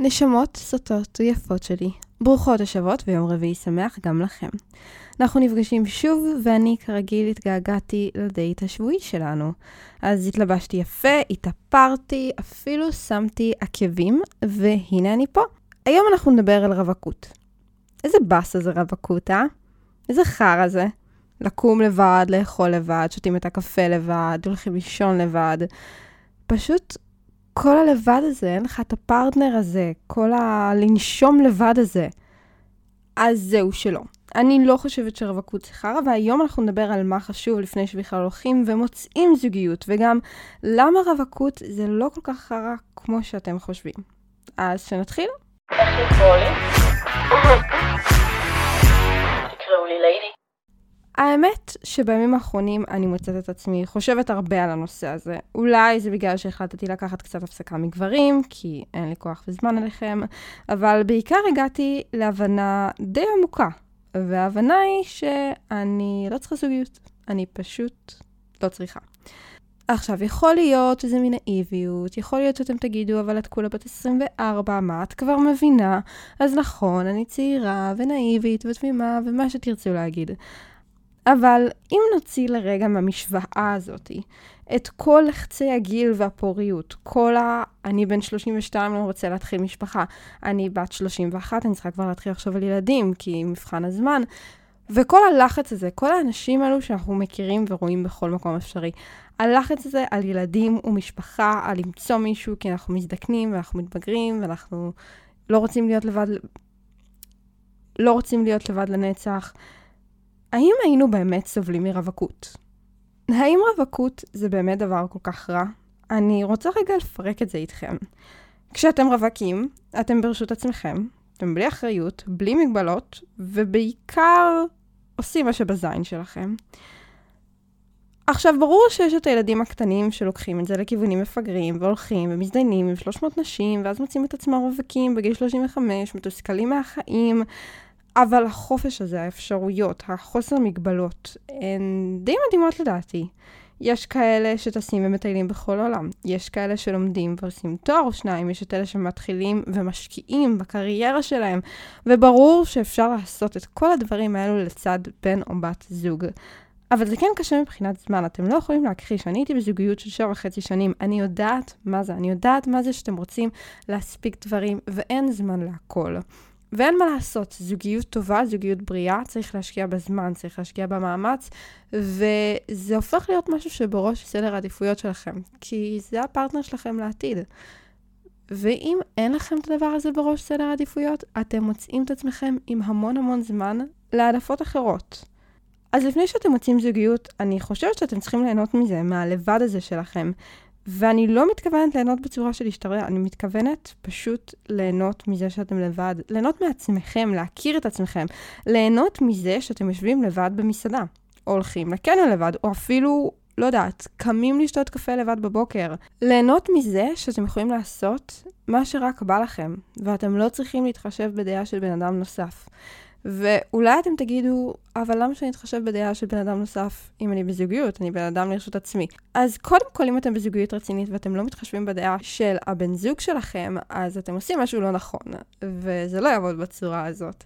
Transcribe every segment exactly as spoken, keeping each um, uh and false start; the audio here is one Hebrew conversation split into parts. נשמות סוטות ויפות שלי, ברוכות השבות ויום רביעי שמח גם לכם. אנחנו נפגשים שוב, ואני כרגיל התגעגעתי לדייט השבועי שלנו. אז התלבשתי יפה, התאפרתי, אפילו שמתי עקבים, והנה אני פה. היום אנחנו נדבר על רווקות. איזה בסה זה רווקות, אה? איזה חרא זה? לקום לבד, לאכול לבד, שותים את הקפה לבד, הולכים לישון לבד. פשוט כל הלבד הזה, אין לך את הפרטנר הזה, כל הלנשום לבד הזה. אז זהו שלא. אני לא חושבת שרווקות זה חרא, והיום אנחנו נדבר על מה חשוב לפני שבכלל הולכים ומוצאים זוגיות, וגם למה רווקות זה לא כל כך חרא כמו שאתם חושבים. אז שנתחיל. תקראו לי לידי. האמת שבימים האחרונים אני מוצאת את עצמי חושבת הרבה על הנושא הזה. אולי זה בגלל שהחלטתי לקחת קצת הפסקה מגברים, כי אין לי כוח וזמן עליכם, אבל בעיקר הגעתי להבנה די עמוקה. וההבנה היא שאני לא צריכה זוגיות, אני פשוט לא צריכה. עכשיו, יכול להיות שזה מן האיביות, יכול להיות שאתם תגידו, אבל את כולה בת עשרים וארבע, מה את כבר מבינה? אז נכון, אני צעירה ונאיבית ותמימה ומה שתרצו להגיד. אבל אם נוציא לרגע מהמשוואה הזאת, את כל לחצי הגיל והפוריות, כל ה... אני בן שלושים ושתיים לא רוצה להתחיל משפחה, אני בת שלושים ואחת, אני צריכה כבר להתחיל לחשוב על ילדים, כי מבחן הזמן, וכל הלחץ הזה, כל האנשים האלו שאנחנו מכירים ורואים בכל מקום אפשרי, הלחץ הזה על ילדים ומשפחה, על למצוא מישהו, כי אנחנו מזדקנים ואנחנו מתבגרים, ואנחנו לא רוצים להיות לבד, לא רוצים להיות לבד לנצח. האם היינו באמת סובלים מרווקות? האם רווקות זה באמת דבר כל כך רע? אני רוצה רגע לפרק את זה איתכם. כשאתם רווקים, אתם ברשות עצמכם, אתם בלי אחריות, בלי מגבלות, ובעיקר עושים מה שבזין שלכם. עכשיו, ברור שיש את הילדים הקטנים שלוקחים את זה לכיוונים מפגרים, והולכים ומזדיינים עם שלוש מאות נשים, ואז מוצאים את עצמם רווקים בגיל שלושים וחמש, מתוסכלים מהחיים, אבל החופש הזה, האפשרויות, החוסר מגבלות, הן די מדהימות לדעתי. יש כאלה שטסים ומטיילים בכל העולם. יש כאלה שלומדים ועושים תואר או שניים. יש את אלה שמתחילים ומשקיעים בקריירה שלהם. וברור שאפשר לעשות את כל הדברים האלו לצד בן או בת זוג. אבל זה כן קשה מבחינת זמן. אתם לא יכולים להכחיש. אני הייתי בזוגיות של שבע וחצי שנים. אני יודעת מה זה. אני יודעת מה זה שאתם רוצים להספיק דברים, ואין זמן להכל. ואין מה לעשות, זוגיות טובה, זוגיות בריאה, צריך להשקיע בזמן, צריך להשקיע במאמץ, וזה הופך להיות משהו שבראש סדר העדיפויות שלכם, כי זה הפרטנר שלכם לעתיד. ואם אין לכם את הדבר הזה בראש סדר העדיפויות, אתם מוצאים את עצמכם עם המון המון זמן להעדפות אחרות. אז לפני שאתם מוצאים זוגיות, אני חושבת שאתם צריכים ליהנות מזה, מהלבד הזה שלכם, ואני לא מתכוונת ליהנות בצורה של השתרע, אני מתכוונת פשוט ליהנות מזה שאתם לבד, ליהנות מעצמכם, להכיר את עצמכם, ליהנות מזה שאתם יושבים לבד במסעדה, או הולכים לקניון לבד, או אפילו, לא יודעת, קמים לשתות קפה לבד בבוקר. ליהנות מזה שאתם יכולים לעשות מה שרק בא לכם, ואתם לא צריכים להתחשב בדעה של בן אדם נוסף. ואולי אתם תגידו, אבל למה שאני אתחשב בדעה של בן אדם נוסף אם אני בזוגיות? אני בן אדם לרשות עצמי. אז קודם כל, אם אתם בזוגיות רצינית ואתם לא מתחשבים בדעה של הבן זוג שלכם, אז אתם עושים משהו לא נכון, וזה לא יעבוד בצורה הזאת.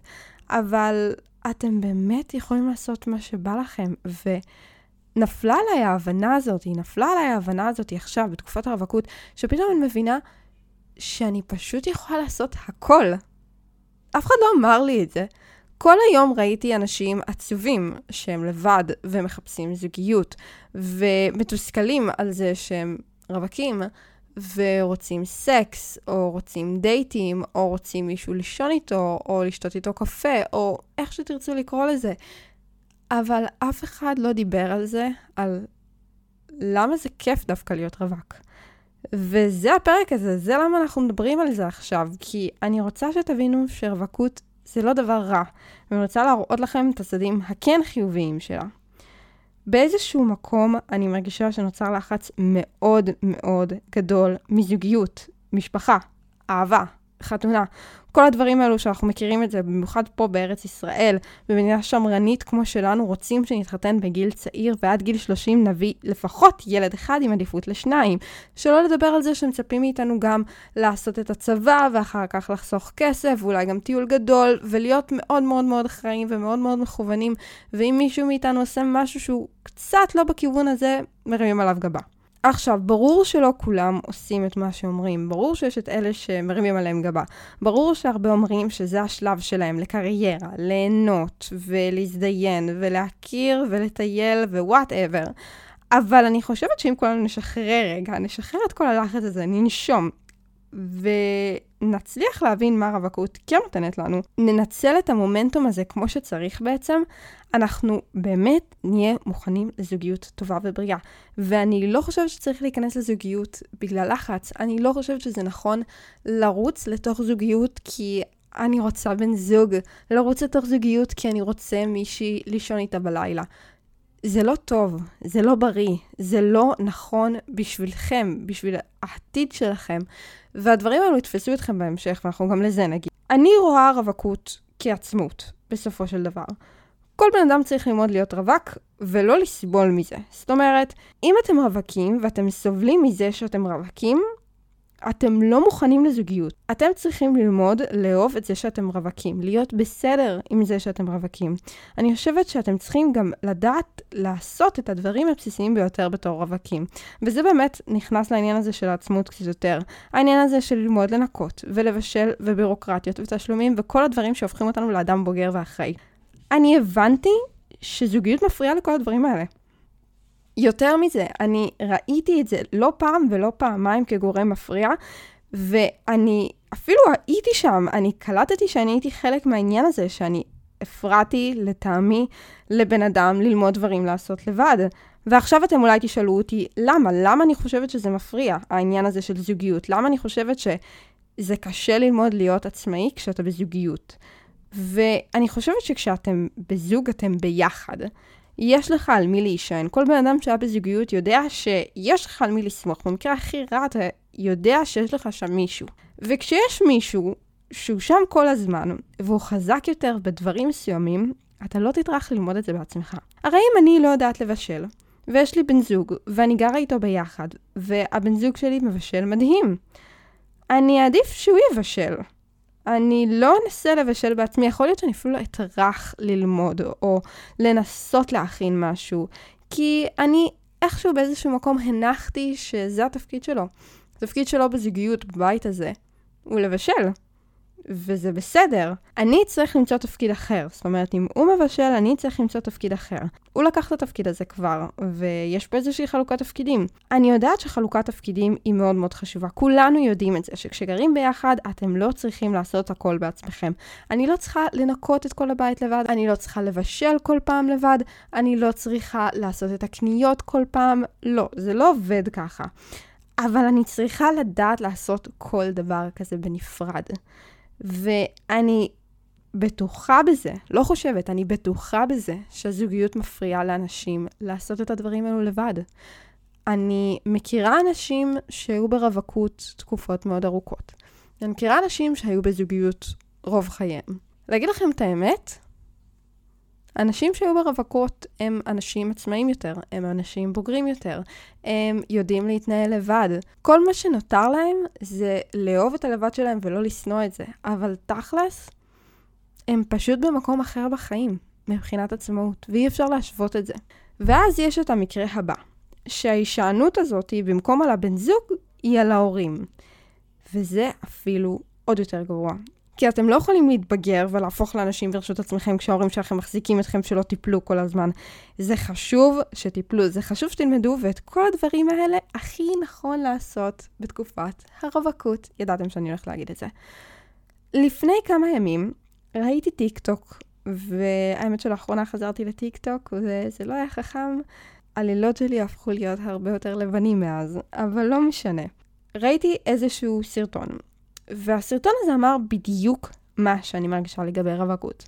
אבל אתם באמת יכולים לעשות מה שבא לכם, ו... נפלה עליי ההבנה הזאת, היא נפלה עליי ההבנה הזאת עכשיו, בתקופת הרווקות, שפתאום אני מבינה שאני פשוט יכולה לעשות הכל. אף אחד לא אמר לי את זה. כל היום ראיתי אנשים עצובים שהם לבד ומחפשים זוגיות ומתוסכלים על זה שהם רווקים ורוצים סקס או רוצים דייטים או רוצים מישהו לישון איתו או לשתות איתו קפה או איך שתרצו לקרוא לזה. אבל אף אחד לא דיבר על זה, על למה זה כיף דווקא להיות רווק. וזה הפרק הזה, זה למה אנחנו מדברים על זה עכשיו, כי אני רוצה שתבינו שרווקות זה לא דבר רע, ואני רוצה להראות לכם את הצדדים הכן חיוביים שלה. באיזשהו מקום אני מרגישה שנוצר לחץ מאוד מאוד גדול מזוגיות, משפחה, אהבה, חתונה. כל הדברים האלו שאנחנו מכירים את זה, במיוחד פה בארץ ישראל, במדינה שמרנית כמו שלנו, רוצים שנתחתן בגיל צעיר, ועד גיל שלושים נביא לפחות ילד אחד עם עדיפות לשניים. שלא לדבר על זה שמצפים מאיתנו גם לעשות את הצבא, ואחר כך לחסוך כסף, ואולי גם טיול גדול, ולהיות מאוד מאוד מאוד אחראים ומאוד מאוד מכוונים, ואם מישהו מאיתנו עושה משהו שהוא קצת לא בכיוון הזה, מרימים עליו גבה. עכשיו, ברור שלא כולם עושים את מה שאומרים, ברור שיש את אלה שמרימים עליהם גבה, ברור שהרבה אומרים שזה השלב שלהם לקריירה, ליהנות ולהזדיין ולהכיר ולטייל ו-whatever, אבל אני חושבת שאם כולנו נשחרר רגע, נשחרר את כל הלחץ הזה, ננשום ונצליח להבין מה הרווקות כן נותנת לנו, ננצל את המומנטום הזה כמו שצריך בעצם, אנחנו באמת נהיה מוכנים לזוגיות טובה ובריאה. ואני לא חושבת שצריך להיכנס לזוגיות בגלל לחץ, אני לא חושבת שזה נכון לרוץ לתוך זוגיות כי אני רוצה בן זוג, לרוץ לתוך זוגיות כי אני רוצה מישהי לישון איתה בלילה. זה לא טוב, זה לא בריא, זה לא נכון בשבילכם, בשביל העתיד שלכם, והדברים האלו יתפסו אתכם בהמשך, ואנחנו גם לזה נגיד. אני רואה רווקות כעצמות, בסופו של דבר. כל בן אדם צריך ללמוד להיות רווק, ולא לסבול מזה. זאת אומרת, אם אתם רווקים, ואתם סובלים מזה שאתם רווקים, אתם לא מוכנים לזוגיות. אתם צריכים ללמוד לאהוב את זה שאתם רווקים, להיות בסדר עם זה שאתם רווקים. אני חושבת שאתם צריכים גם לדעת לעשות את הדברים הבסיסיים ביותר בתור רווקים. וזה באמת נכנס לעניין הזה של העצמות קצת יותר. העניין הזה של ללמוד לנקות ולבשל ובירוקרטיות ותשלומים וכל הדברים שהופכים אותנו לאדם בוגר ואחראי. אני הבנתי שזוגיות מפריעה לכל הדברים האלה. יותר מזה, אני ראיתי את זה לא פעם ולא פעמיים כגורם מפריע, ואני אפילו הייתי שם, אני קלטתי שאני הייתי חלק מהעניין הזה, שאני הפרעתי לטעמי לבן אדם ללמוד דברים לעשות לבד. ועכשיו אתם אולי תשאלו אותי, למה? למה אני חושבת שזה מפריע, העניין הזה של זוגיות? למה אני חושבת שזה קשה ללמוד להיות עצמאי כשאתה בזוגיות? ואני חושבת שכשאתם בזוג אתם ביחד, יש לך על מי להישען. כל בן אדם שהיה בזוגיות יודע שיש לך על מי לסמוך. במקרה הכי רע אתה יודע שיש לך שם מישהו. וכשיש מישהו שהוא שם כל הזמן, והוא חזק יותר בדברים מסוימים, אתה לא תטרח ללמוד את זה בעצמך. הרי אם אני לא יודעת לבשל, ויש לי בן זוג, ואני גרה איתו ביחד, והבן זוג שלי מבשל מדהים, אני אעדיף שהוא יבשל. אני לא אנסה לבשל בעצמי, יכול להיות שאני אפילו לא אתרח ללמוד או לנסות להכין משהו, כי אני איכשהו באיזשהו מקום הנחתי שזה התפקיד שלו. התפקיד שלו בזוגיות בבית הזה הוא לבשל, וזה בסדר. אני צריך למצוא תפקיד אחר, זאת אומרת אם הוא מבשל אני צריך למצוא תפקיד אחר. הוא לקח את התפקיד הזה כבר, ויש פה איזושהי חלוקת תפקידים. אני יודעת שחלוקת תפקידים היא מאוד מאוד חשובה. כולנו יודעים את זה, שכשגרים ביחד, אתם לא צריכים לעשות הכל בעצמכם. אני לא צריכה לנקות את כל הבית לבד, אני לא צריכה לבשל כל פעם לבד, אני לא צריכה לעשות את הקניות כל פעם. לא, זה לא עובד ככה. אבל אני צריכה לדעת לעשות כל דבר כזה בנפרד. ואני בטוחה בזה, לא חושבת, אני בטוחה בזה שהזוגיות מפריעה לאנשים לעשות את הדברים האלו לבד. אני מכירה אנשים שהיו ברווקות תקופות מאוד ארוכות. אני מכירה אנשים שהיו בזוגיות רוב חייהם. להגיד לכם את האמת, אנשים שהיו ברווקות הם אנשים עצמאים יותר, הם אנשים בוגרים יותר, הם יודעים להתנהל לבד. כל מה שנותר להם זה לאהוב את הלבד שלהם ולא לשנוא את זה, אבל תכלס, הם פשוט במקום אחר בחיים, מבחינת עצמאות, ואי אפשר להשוות את זה. ואז יש את המקרה הבא, שההישענות הזאת במקום על הבן זוג היא על ההורים, וזה אפילו עוד יותר גרוע. כי אתם לא יכולים להתבגר ולהפוך לאנשים ברשות עצמכם כשההורים שלכם מחזיקים אתכם שלא טיפלו כל הזמן. זה חשוב שטיפלו, זה חשוב שתלמדו, ואת כל הדברים האלה הכי נכון לעשות בתקופת הרווקות. ידעתם שאני הולך להגיד את זה. לפני כמה ימים ראיתי טיק טוק, והאמת שלאחרונה חזרתי לטיק טוק, וזה לא היה חכם. הלילות שלי הפכו להיות הרבה יותר לבנים מאז, אבל לא משנה. ראיתי איזשהו סרטון. והסרטון הזה אמר בדיוק מה שאני מרגישה לגבי רווקות.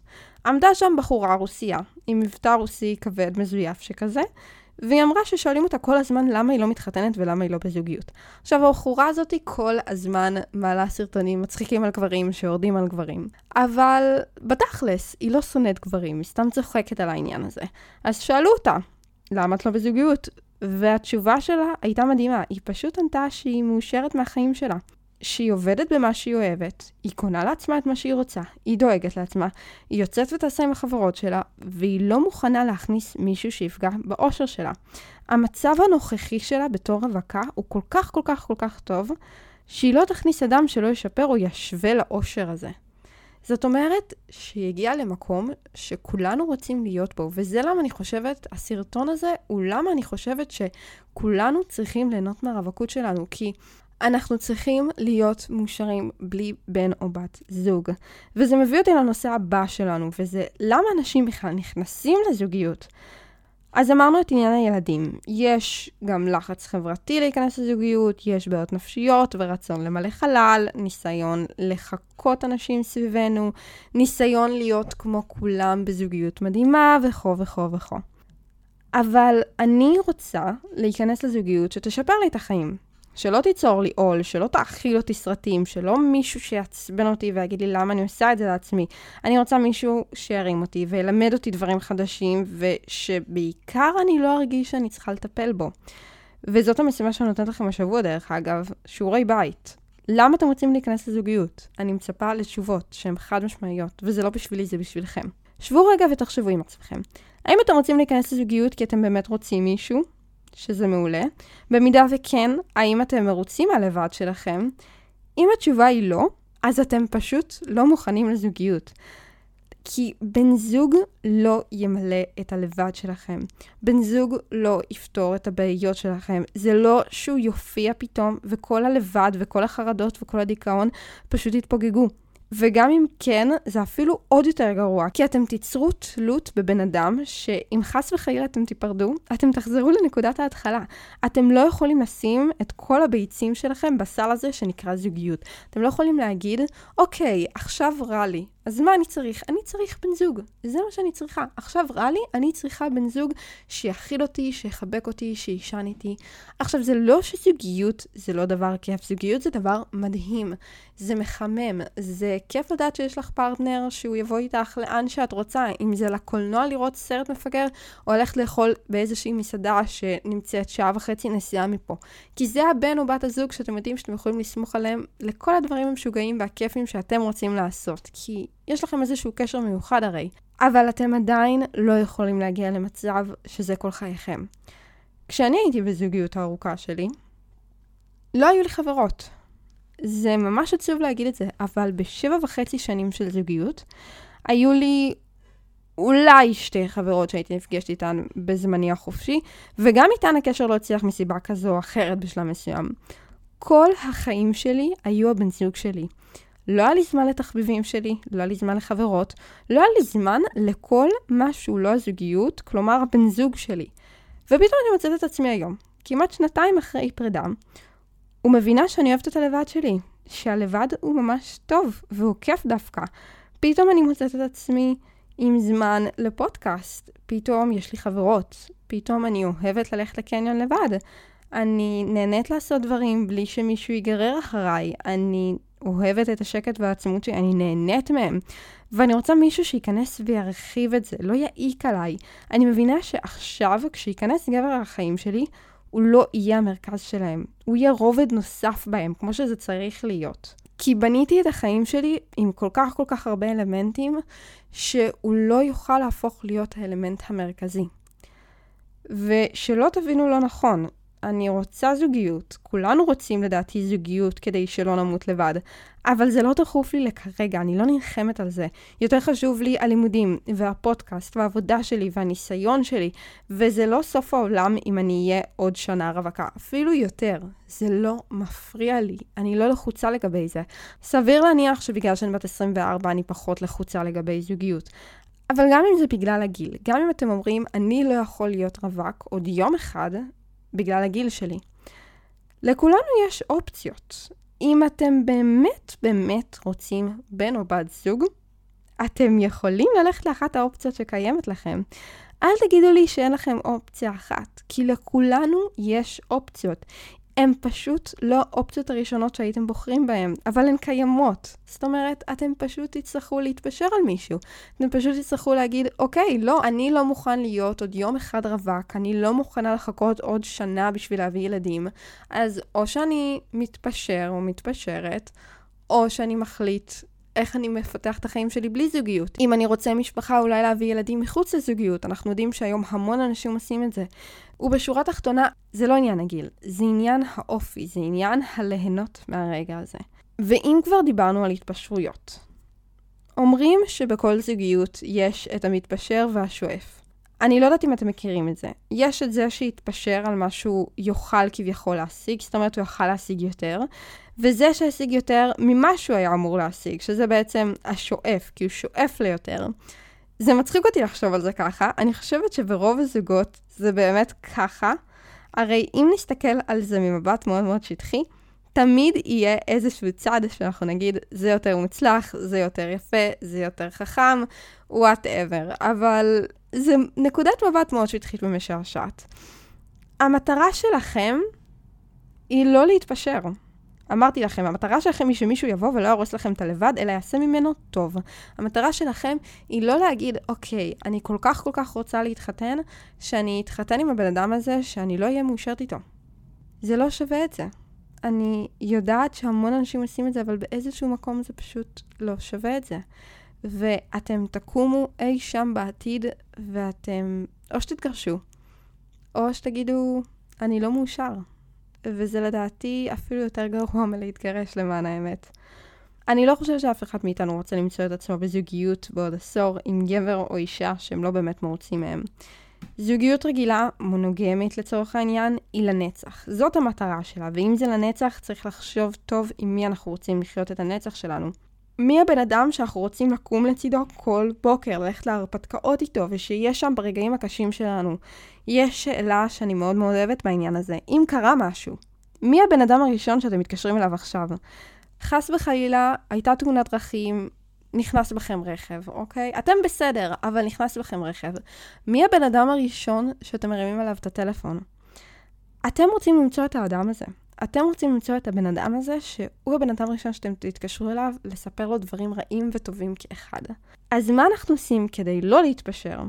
עמדה שם בחורה רוסייה, עם מבטא רוסי כבד מזויף שכזה, והיא אמרה ששואלים אותה כל הזמן למה היא לא מתחתנת ולמה היא לא בזוגיות. עכשיו, האחורה הזאת היא כל הזמן מעלה סרטונים מצחיקים על גברים שיורדים על גברים. אבל בתכלס, היא לא שונאת גברים, היא סתם צוחקת על העניין הזה. אז שאלו אותה, למה את לא בזוגיות? והתשובה שלה הייתה מדהימה, היא פשוט ענתה שהיא מאושרת מהחיים שלה. שהיא עובדת במה שהיא אוהבת, היא קונה לעצמה את מה שהיא רוצה, היא דואגת לעצמה, היא יוצאת ותעשה עם החברות שלה, והיא לא מוכנה להכניס מישהו שיפגע באושר שלה. המצב הנוכחי שלה בתור רווקה הוא כל כך כל כך כל כך טוב, שהיא לא תכניס אדם שלא ישפר או ישווה לאושר הזה. זאת אומרת שהיא הגיעה למקום שכולנו רוצים להיות בו, וזה למה אני חושבת, הסרטון הזה הוא למה אני חושבת שכולנו צריכים ליהנות מהרווקות שלנו, כי אנחנו צריכים להיות מאושרים בלי בן או בת זוג. וזה מביא אותי לנושא הבא שלנו, וזה למה אנשים בכלל נכנסים לזוגיות. אז אמרנו את עניין הילדים. יש גם לחץ חברתי להיכנס לזוגיות, יש בעיות נפשיות ורצון למלא חלל, ניסיון לחכות אנשים סביבנו, ניסיון להיות כמו כולם בזוגיות מדהימה וכו וכו וכו. אבל אני רוצה להיכנס לזוגיות שתשפר לי את החיים. שלא תיצור לי עול, שלא תאכיל אותי סרטים, שלא מישהו שיעצבן אותי ויגיד לי למה אני עושה את זה לעצמי. אני רוצה מישהו שירים אותי וילמד אותי דברים חדשים, ושבעיקר אני לא ארגיש שאני צריכה לטפל בו. וזאת המשימה שאני נותנת לכם השבוע, דרך אגב, שיעורי בית. למה אתם רוצים להיכנס לזוגיות? אני מצפה לתשובות שהן חד משמעיות, וזה לא בשבילי, זה בשבילכם. שבו רגע ותחשבו עם עצמכם. האם אתם רוצים להיכנס לזוגיות כי אתם באמת רוצים מישהו? שזה מעולה. במידה וכן, האם אתם מרוצים מהלבד שלכם? אם התשובה היא לא, אז אתם פשוט לא מוכנים לזוגיות. כי בן זוג לא ימלא את הלבד שלכם. בן זוג לא יפתור את הבעיות שלכם. זה לא שהוא יופיע פתאום, וכל הלבד וכל החרדות וכל הדיכאון פשוט יתפוגגו. וגם אם כן, זה אפילו עוד יותר גרוע, כי אתם תיצרו תלות בבן אדם, שאם חס וחלילה אתם תיפרדו, אתם תחזרו לנקודת ההתחלה. אתם לא יכולים לשים את כל הביצים שלכם בסל הזה שנקרא זוגיות. אתם לא יכולים להגיד, אוקיי, עכשיו רע לי. אז מה אני צריך? אני צריך בן זוג. זה מה שאני צריכה. עכשיו רע לי, אני צריכה בן זוג שיחיל אותי, שיחבק אותי, שישן איתי. עכשיו, זה לא שזוגיות, זה לא דבר כיף. זוגיות זה דבר מדהים. זה מחמם. זה כיף לדעת שיש לך פרטנר שהוא יבוא איתך לאן שאת רוצה. אם זה לקולנוע לראות סרט מפגר, או הולך לאכול באיזושהי מסעדה שנמצאת שעה וחצי נסיעה מפה. כי זה הבן או בת הזוג שאתם יודעים שאתם יכולים לסמוך עליהם לכל הדברים המשוגעים והכיפים שאתם רוצים לעשות. כי יש לכם איזשהו קשר מיוחד הרי, אבל אתם עדיין לא יכולים להגיע למצב שזה כל חייכם. כשאני הייתי בזוגיות הארוכה שלי, לא היו לי חברות. זה ממש עצוב להגיד את זה, אבל בשבע וחצי שנים של זוגיות, היו לי אולי שתי חברות שהייתי נפגשת איתן בזמני החופשי, וגם איתן הקשר לא הצליח מסיבה כזו או אחרת בשלב מסוים. כל החיים שלי היו הבן זוג שלי. לא היה לי זמן לתחביבים שלי, לא היה לי זמן לחברות, לא היה לי זמן לכל משהו לא הזוגיות, כלומר הבן זוג שלי. ופתאום אני מוצאת את עצמי היום, כמעט שנתיים אחרי פרידה, ומבינה שאני אוהבת את הלבד שלי, שהלבד הוא ממש טוב, והוא כיף דווקא. פתאום אני מוצאת את עצמי עם זמן לפודקאסט, פתאום יש לי חברות, פתאום אני אוהבת ללכת לקניון לבד, אני נהנית לעשות דברים בלי שמישהו ייגרר אחריי, אני אוהבת את השקט והעצמות שלי, אני נהנית מהם. ואני רוצה מישהו שיכנס וירחיב את זה, לא יעיק עליי. אני מבינה שעכשיו, כשיכנס גבר על החיים שלי, הוא לא יהיה המרכז שלהם. הוא יהיה רובד נוסף בהם, כמו שזה צריך להיות. כי בניתי את החיים שלי עם כל כך כל כך הרבה אלמנטים, שהוא לא יוכל להפוך להיות האלמנט המרכזי. ושלא תבינו לא נכון, אני רוצה זוגיות, כולנו רוצים לדעתי זוגיות כדי שלא נמות לבד, אבל זה לא דחוף לי לכרגע, אני לא נלחמת על זה. יותר חשוב לי הלימודים והפודקאסט והעבודה שלי והניסיון שלי, וזה לא סוף העולם אם אני אהיה עוד שנה רווקה, אפילו יותר. זה לא מפריע לי, אני לא לחוצה לגבי זה. סביר להניח שבגלל שאני בת עשרים וארבע אני פחות לחוצה לגבי זוגיות. אבל גם אם זה בגלל הגיל, גם אם אתם אומרים אני לא יכול להיות רווק עוד יום אחד, בגלל הגיל שלי. לכולנו יש אופציות. אם אתם באמת באמת רוצים בן או בת זוג, אתם יכולים ללכת לאחת האופציות שקיימת לכם. אל תגידו לי שאין לכם אופציה אחת, כי לכולנו יש אופציות. הן פשוט לא אופציות הראשונות שהייתם בוחרים בהן, אבל הן קיימות. זאת אומרת, אתם פשוט יצטרכו להתפשר על מישהו. אתם פשוט יצטרכו להגיד, אוקיי, לא, אני לא מוכן להיות עוד יום אחד רווק, אני לא מוכנה לחכות עוד שנה בשביל להביא ילדים, אז או שאני מתפשר או מתפשרת, או שאני מחליט איך אני מפתח את החיים שלי בלי זוגיות. אם אני רוצה משפחה, אולי להביא ילדים מחוץ לזוגיות. אנחנו יודעים שהיום המון אנשים עושים את זה. ובשורה התחתונה, זה לא עניין הגיל, זה עניין האופי, זה עניין הליהנות מהרגע הזה. ואם כבר דיברנו על התפשרויות, אומרים שבכל זוגיות יש את המתפשר והשואף. אני לא יודעת אם אתם מכירים את זה. יש את זה שהתפשר על מה שהוא יוכל כביכול להשיג, זאת אומרת הוא יוכל להשיג יותר, וזה שהשיג יותר ממה שהוא היה אמור להשיג, שזה בעצם השואף, כי הוא שואף ליותר. זה מצחיק אותי לחשוב על זה ככה, אני חושבת שברוב הזוגות זה באמת ככה, הרי אם נסתכל על זה ממבט מאוד מאוד שטחי, תמיד יהיה איזשהו צד שאנחנו נגיד, זה יותר מוצלח, זה יותר יפה, זה יותר חכם, whatever, אבל זה נקודת מבט מאוד שטחית ומשעשעת. המטרה שלכם היא לא להתפשר. אמרתי לכם, המטרה שלכם היא שמישהו יבוא ולא ירוס לכם את הלבד, אלא יעשה ממנו טוב. המטרה שלכם היא לא להגיד, אוקיי, אני כל כך כל כך רוצה להתחתן, שאני אתחתן עם הבן אדם הזה, שאני לא אהיה מאושרת איתו. זה לא שווה את זה. אני יודעת שהמון אנשים עושים את זה, אבל באיזשהו מקום זה פשוט לא שווה את זה. ואתם תקומו אי שם בעתיד, ואתם או שתתגרשו, או שתגידו, אני לא מאושר. וזה לדעתי אפילו יותר גרוע מלהתגרש למען האמת. אני לא חושבת שאף אחד מאיתנו רוצה למצוא את עצמו בזוגיות בעוד עשור עם גבר או אישה שהם לא באמת מרוצים מהם. זוגיות רגילה, מונוגמית לצורך העניין, היא לנצח. זאת המטרה שלה, ואם זה לנצח צריך לחשוב טוב עם מי אנחנו רוצים לחיות את הנצח שלנו. מי הבן אדם שאנחנו רוצים לקום לצידו כל בוקר, ללכת להרפתקאות איתו, ושיהיה שם ברגעים הקשים שלנו. יש שאלה שאני מאוד מאוד אוהבת בעניין הזה. אם קרה משהו, מי הבן אדם הראשון שאתם מתקשרים אליו עכשיו? חס וחלילה, הייתה תאונת דרכים, נכנס בכם רכב, אוקיי? אתם בסדר, אבל נכנס בכם רכב. מי הבן אדם הראשון שאתם מרימים עליו את הטלפון? אתם רוצים למצוא את האדם הזה. אתם רוצים למצוא את הבן אדם הזה, שהוא הבן אדם ראשון שאתם תתקשרו אליו, לספר לו דברים רעים וטובים כאחד. אז מה אנחנו עושים כדי לא להתפשר?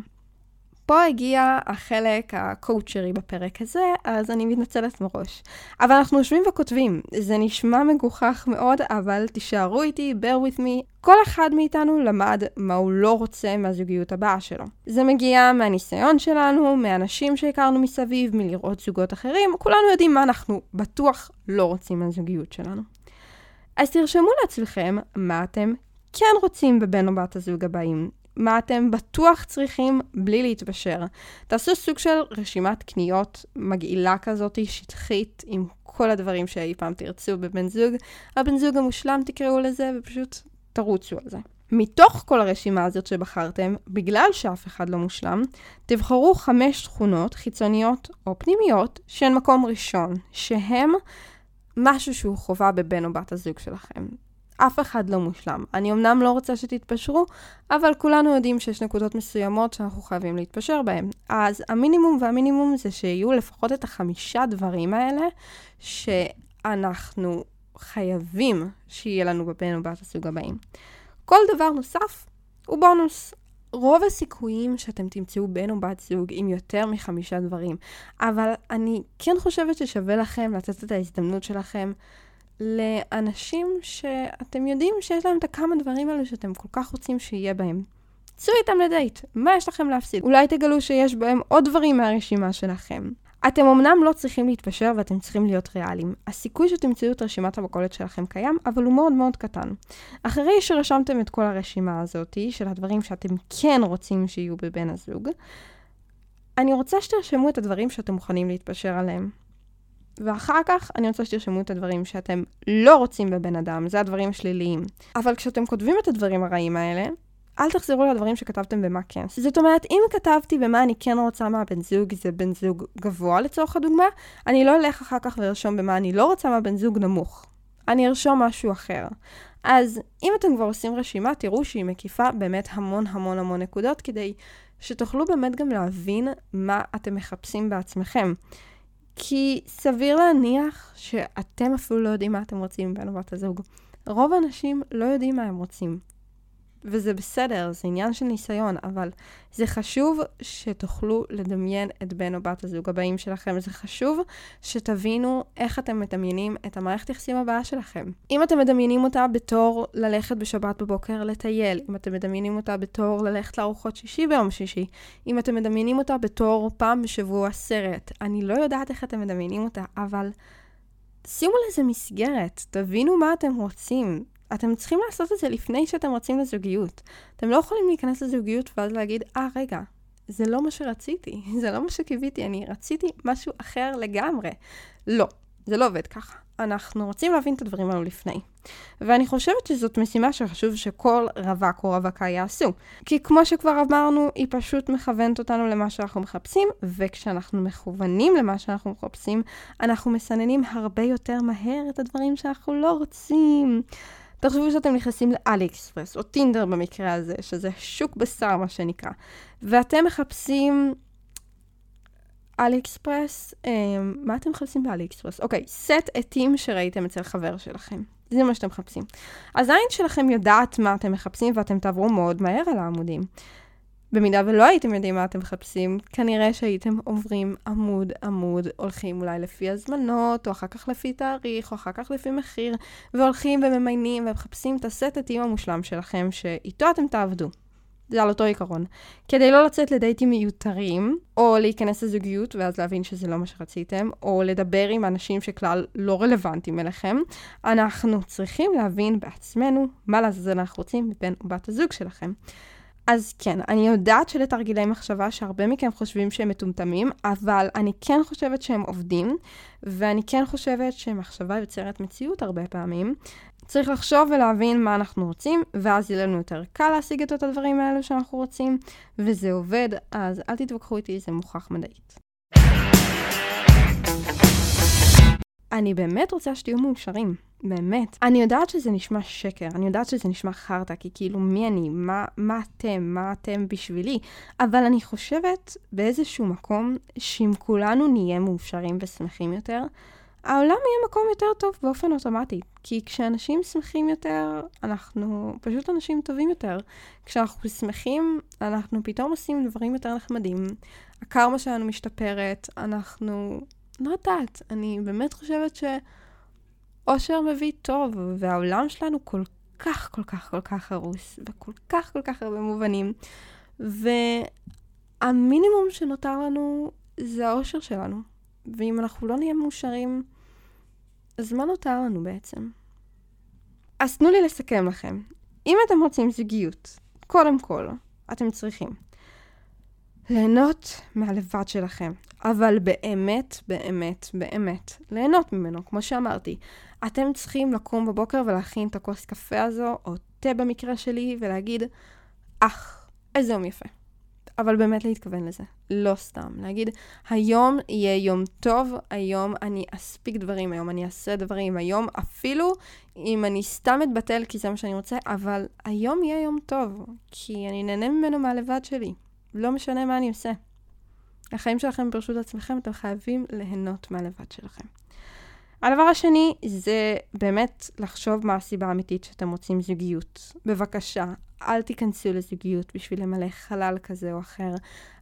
פה הגיע החלק הקואוצ'רי בפרק הזה, אז אני מתנצלת מראש. אבל אנחנו יושבים וכותבים, זה נשמע מגוחך מאוד, אבל תישארו איתי, bear with me. כל אחד מאיתנו למד מה הוא לא רוצה מהזוגיות הבאה שלו. זה מגיע מהניסיון שלנו, מאנשים שהכרנו מסביב, מלראות זוגות אחרים, כולנו יודעים מה אנחנו בטוח לא רוצים מהזוגיות שלנו. אז תרשמו לעצמכם מה אתם כן רוצים בבן או בת הזוג הבאים. מה אתם בטוח צריכים בלי להתבשר. תעשו סוג של רשימת קניות מגעילה כזאת, שטחית, עם כל הדברים שאי פעם תרצו בבן זוג. הבן זוג המושלם תקראו לזה, ופשוט תרוצו על זה. מתוך כל הרשימה הזאת שבחרתם, בגלל שאף אחד לא מושלם, תבחרו חמש תכונות חיצוניות או פנימיות, שהן מקום ראשון, שהם משהו שהוא חובה בבן או בת הזוג שלכם. אף אחד לא מושלם. אני אמנם לא רוצה שתתפשרו, אבל כולנו יודעים שיש נקודות מסוימות שאנחנו חייבים להתפשר בהן. אז המינימום והמינימום זה שיהיו לפחות את החמישה דברים האלה שאנחנו חייבים שיהיה לנו בבן ובת הסוג הבאים. כל דבר נוסף הוא בונוס. רוב הסיכויים שאתם תמצאו בן או בת זוג עם יותר מחמישה דברים, אבל אני כן חושבת ששווה לכם לתת את ההזדמנות שלכם לאנשים שאתם יודעים שיש להם את הכמה דברים האלה שאתם כל כך רוצים שיהיה בהם. צאו איתם לדייט, מה יש לכם להפסיד? אולי תגלו שיש בהם עוד דברים מהרשימה שלכם. אתם אמנם לא צריכים להתפשר ואתם צריכים להיות ריאליים. הסיכוי שתמצאו את רשימת המכולת שלכם קיים, אבל הוא מאוד מאוד קטן. אחרי שרשמתם את כל הרשימה הזאת של הדברים שאתם כן רוצים שיהיו בבן הזוג, אני רוצה שתרשמו את הדברים שאתם מוכנים להתפשר עליהם. ואחר כך אני רוצה שתרשמו את הדברים שאתם לא רוצים בבן אדם, זה הדברים שליליים. אבל כשאתם כותבים את הדברים הרעים האלה, אל תחזרו לדברים שכתבתם במה כן. זאת אומרת, אם כתבתי במה אני כן רוצה מהבן זוג, זה בן זוג גבוה לצורך הדוגמה, אני לא אלך אחר כך ורשום במה אני לא רוצה מהבן זוג נמוך. אני ארשום משהו אחר. אז אם אתם כבר עושים רשימה, תראו שהיא מקיפה באמת המון המון המון נקודות, כדי שתוכלו באמת גם להבין מה אתם מחפשים בעצמכם. כי סביר להניח שאתם אפילו לא יודעים מה אתם רוצים בנובת הזוג. רוב האנשים לא יודעים מה הם רוצים. וזה בסדר, זה עניין של ניסיון, אבל זה חשוב שתוכלו לדמיין את בן או בת הזוג הבאים שלכם. זה חשוב שתבינו איך אתם מדמיינים את המערכת יחסים הבאה שלכם. אם אתם מדמיינים אותה בתור ללכת בשבת בבוקר לטייל, אם אתם מדמיינים אותה בתור ללכת לארוחות שישי ביום שישי, אם אתם מדמיינים אותה בתור פעם בשבוע סרט, אני לא יודעת איך אתם מדמיינים אותה, אבל שימו לזה מסגרת, תבינו מה אתם רוצים. אתם צריכים לעשות את זה לפני שאתם רוצים לזוגיות. אתם לא יכולים להיכנס לזוגיות ואז להגיד, אה, רגע, זה לא מה שרציתי, זה לא מה שקיוויתי, אני רציתי משהו אחר לגמרי. לא, זה לא עובד ככה. אנחנו רוצים להבין את הדברים האלו לפני. ואני חושבת שזאת משימה שחשוב שכל רווק או רווקה יעשו. כי כמו שכבר אמרנו, היא פשוט מכוונת אותנו למה שאנחנו מחפשים, וכשאנחנו מכוונים למה שאנחנו מחפשים, אנחנו מסננים הרבה יותר מהר את הדברים שאנחנו לא רוצים. תחשבו שאתם נכנסים לאלי אקספרס, או טינדר במקרה הזה, שזה שוק בשר מה שנקרא. ואתם מחפשים אלי אקספרס, אה, מה אתם מחפשים באלי אקספרס? אוקיי, סט עטים שראיתם אצל חבר שלכם. זה מה שאתם מחפשים. אז העין שלכם יודעת מה אתם מחפשים, ואתם תעברו מאוד מהר על העמודים. במידה ולא הייתם יודעים מה אתם מחפשים, כנראה שהייתם עוברים עמוד עמוד, הולכים אולי לפי הזמנות, או אחר כך לפי תאריך, או אחר כך לפי מחיר, והולכים וממיינים ומחפשים את הסט עטים המושלם שלכם, שאיתו אתם תעבדו. זה על אותו עיקרון. כדי לא לצאת לדייטים מיותרים, או להיכנס לזוגיות ואז להבין שזה לא מה שרציתם, או לדבר עם אנשים שכלל לא רלוונטיים אליכם, אנחנו צריכים להבין בעצמנו מה לזה אנחנו רוצים מבן ובת הזוג שלכם. אז כן, אני יודעת שלתרגילי מחשבה שהרבה מכם חושבים שהם מטומטמים, אבל אני כן חושבת שהם עובדים, ואני כן חושבת שמחשבה יוצרת מציאות הרבה פעמים. צריך לחשוב ולהבין מה אנחנו רוצים, ואז יהיה לנו יותר קל להשיג את הדברים האלו שאנחנו רוצים, וזה עובד, אז אל תתווכחו איתי, זה מוכח מדעית. אני באמת רוצה שתהיו מאושרים, באמת. אני יודעת שזה נשמע שקר, אני יודעת שזה נשמע חרטה, כי כאילו מי אני, מה, מה אתם, מה אתם בשבילי, אבל אני חושבת באיזשהו מקום, שאם כולנו נהיה מאושרים ושמחים יותר, העולם יהיה מקום יותר טוב באופן אוטומטי, כי כשאנשים שמחים יותר, אנחנו פשוט אנשים טובים יותר. כשאנחנו שמחים, אנחנו פתאום עושים דברים יותר נחמדים, הקרמה שלנו משתפרת, אנחנו לא יודעת, אני באמת חושבת שאושר מביא טוב, והעולם שלנו כל כך, כל כך, כל כך הרוס, וכל כך, כל כך הרבה מובנים, והמינימום שנותר לנו זה האושר שלנו, ואם אנחנו לא נהיה מאושרים, אז מה נותר לנו בעצם? אז תנו לי לסכם לכם. אם אתם רוצים זוגיות, קודם כל, אתם צריכים ליהנות מהלבד שלכם. אבל באמת, באמת, באמת, ליהנות ממנו, כמו שאמרתי. אתם צריכים לקום בבוקר ולהכין את הכוס קפה הזו, או תה במקרה שלי, ולהגיד, אך, איזה יום יפה. אבל באמת להתכוון לזה, לא סתם. להגיד, היום יהיה יום טוב, היום אני אספיק דברים, היום אני אעשה דברים, היום אפילו אם אני סתם אתבטל כי זה מה שאני רוצה, אבל היום יהיה יום טוב, כי אני נהנה ממנו מהלבד שלי. לא משנה מה אני עושה. החיים שלכם ברשות עצמכם, אתם חייבים ליהנות מהלבד שלכם. הדבר השני זה באמת לחשוב מה הסיבה האמיתית שאתם רוצים זוגיות. בבקשה, אל תיכנסו לזוגיות בשביל למלא חלל כזה או אחר.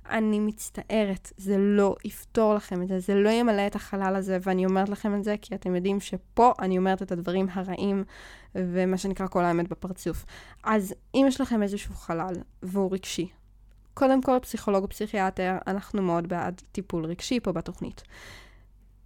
אני מצטערת, זה לא יפתור לכם את זה, זה לא ימלא את החלל הזה, ואני אומרת לכם את זה כי אתם יודעים שפה אני אומרת את הדברים הרעים, ומה שנקרא כל האמת בפרצוף. אז אם יש לכם איזשהו חלל והוא רגשי, קודם כל פסיכולוג ופסיכיאטר, אנחנו מאוד בעד טיפול רגשי פה בתוכנית.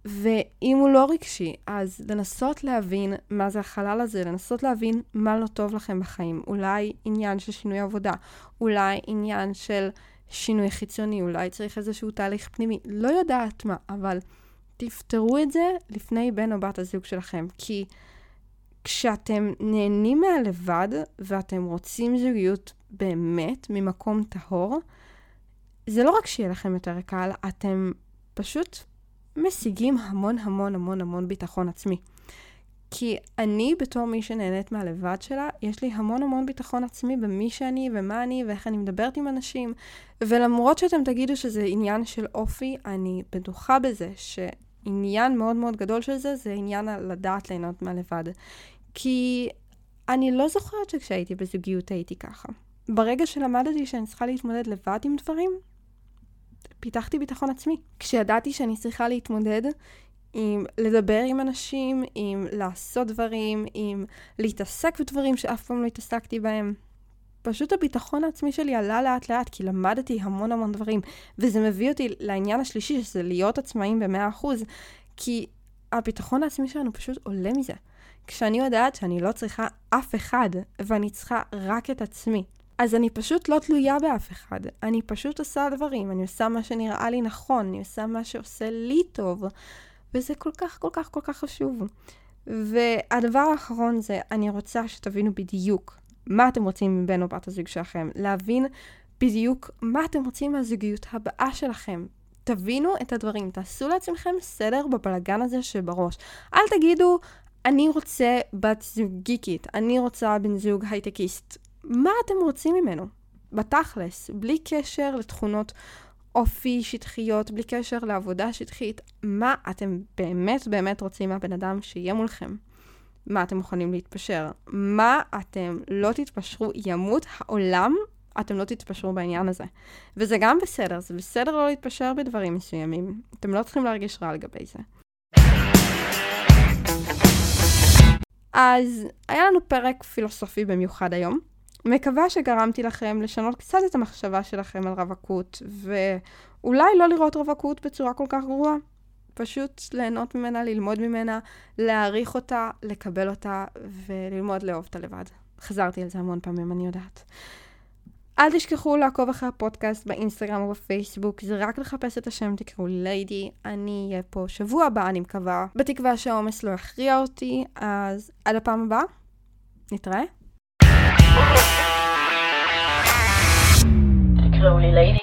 ואם הוא לא רגשי, אז לנסות להבין מה זה החלל הזה, לנסות להבין מה לא טוב לכם בחיים. אולי עניין של שינוי עבודה, אולי עניין של שינוי חיצוני, אולי צריך איזשהו תהליך פנימי. לא יודעת מה, אבל תפתרו את זה לפני בן או בת הזוג שלכם. כי כשאתם נהנים מהלבד ואתם רוצים זוגיות באמת ממקום טהור, זה לא רק שיהיה לכם יותר קל, אתם פשוט משיגים המון המון המון המון ביטחון עצמי. כי אני בתור מי שנהנית מהלבד שלה, יש לי המון המון ביטחון עצמי במי שאני ומה אני ואיך אני מדברת עם אנשים. ולמרות שאתם תגידו שזה עניין של אופי, אני בטוחה בזה שעניין מאוד מאוד גדול של זה, זה עניין לדעת ליהנות מהלבד. כי אני לא זוכרת שכשהייתי בזוגיות הייתי ככה. ברגע שלמדתי שאני צריכה להתמודד לבד עם דברים, פיתחתי ביטחון עצמי. כשידעתי שאני צריכה להתמודד עם לדבר עם אנשים, עם לעשות דברים, עם להתעסק בדברים שאף פעם לא התעסקתי בהם. פשוט הביטחון העצמי שלי עלה לאט לאט, כי למדתי המון המון דברים. וזה מביא אותי לעניין השלישי, שזה להיות עצמאים ב-מאה אחוז, כי הביטחון העצמי שלנו פשוט עולה מזה. כשאני יודעת שאני לא צריכה אף אחד, ואני צריכה רק את עצמי. אז אני פשוט לא תלויה באף אחד. אני פשוט עושה דברים, אני עושה מה שנראה לי נכון, אני עושה מה שעושה לי טוב, וזה כל כך, כל כך, כל כך חשוב. והדבר האחרון זה, אני רוצה שתבינו בדיוק מה אתם רוצים מבן או בת הזוג שלכם. להבין בדיוק מה אתם רוצים מהזוגיות הבאה שלכם. תבינו את הדברים, תעשו לעצמכם סדר בבלגן הזה שבראש. אל תגידו, אני רוצה בת זוג גיקית, אני רוצה בן זוג הייטקיסט. מה אתם רוצים ממנו? בתכלס, בלי קשר לתכונות אופי שטחיות, בלי קשר לעבודה שטחית, מה אתם באמת באמת רוצים מהבן אדם שיהיה מולכם? מה אתם מוכנים להתפשר? מה אתם לא תתפשרו? ימות העולם, אתם לא תתפשרו בעניין הזה. וזה גם בסדר, זה בסדר לא להתפשר בדברים מסוימים. אתם לא צריכים להרגיש רע לגבי זה. אז היה לנו פרק פילוסופי במיוחד היום. מקווה שגרמתי לכם לשנות קצת את המחשבה שלכם על רווקות, ואולי לא לראות רווקות בצורה כל כך גרועה. פשוט ליהנות ממנה, ללמוד ממנה, להעריך אותה, לקבל אותה, וללמוד לאהוב אותה לבד. חזרתי על זה המון פעמים, אני יודעת. אל תשכחו לעקוב אחרי הפודקאסט באינסטגרם ובפייסבוק, זה רק לחפש את השם, תקראו לי ליידי, אני אהיה פה שבוע הבא, אני מקווה, בתקווה שהעומס לא יכריע אותי, אז עד הפעם הבאה, נתראה. תקראו לי ליידי.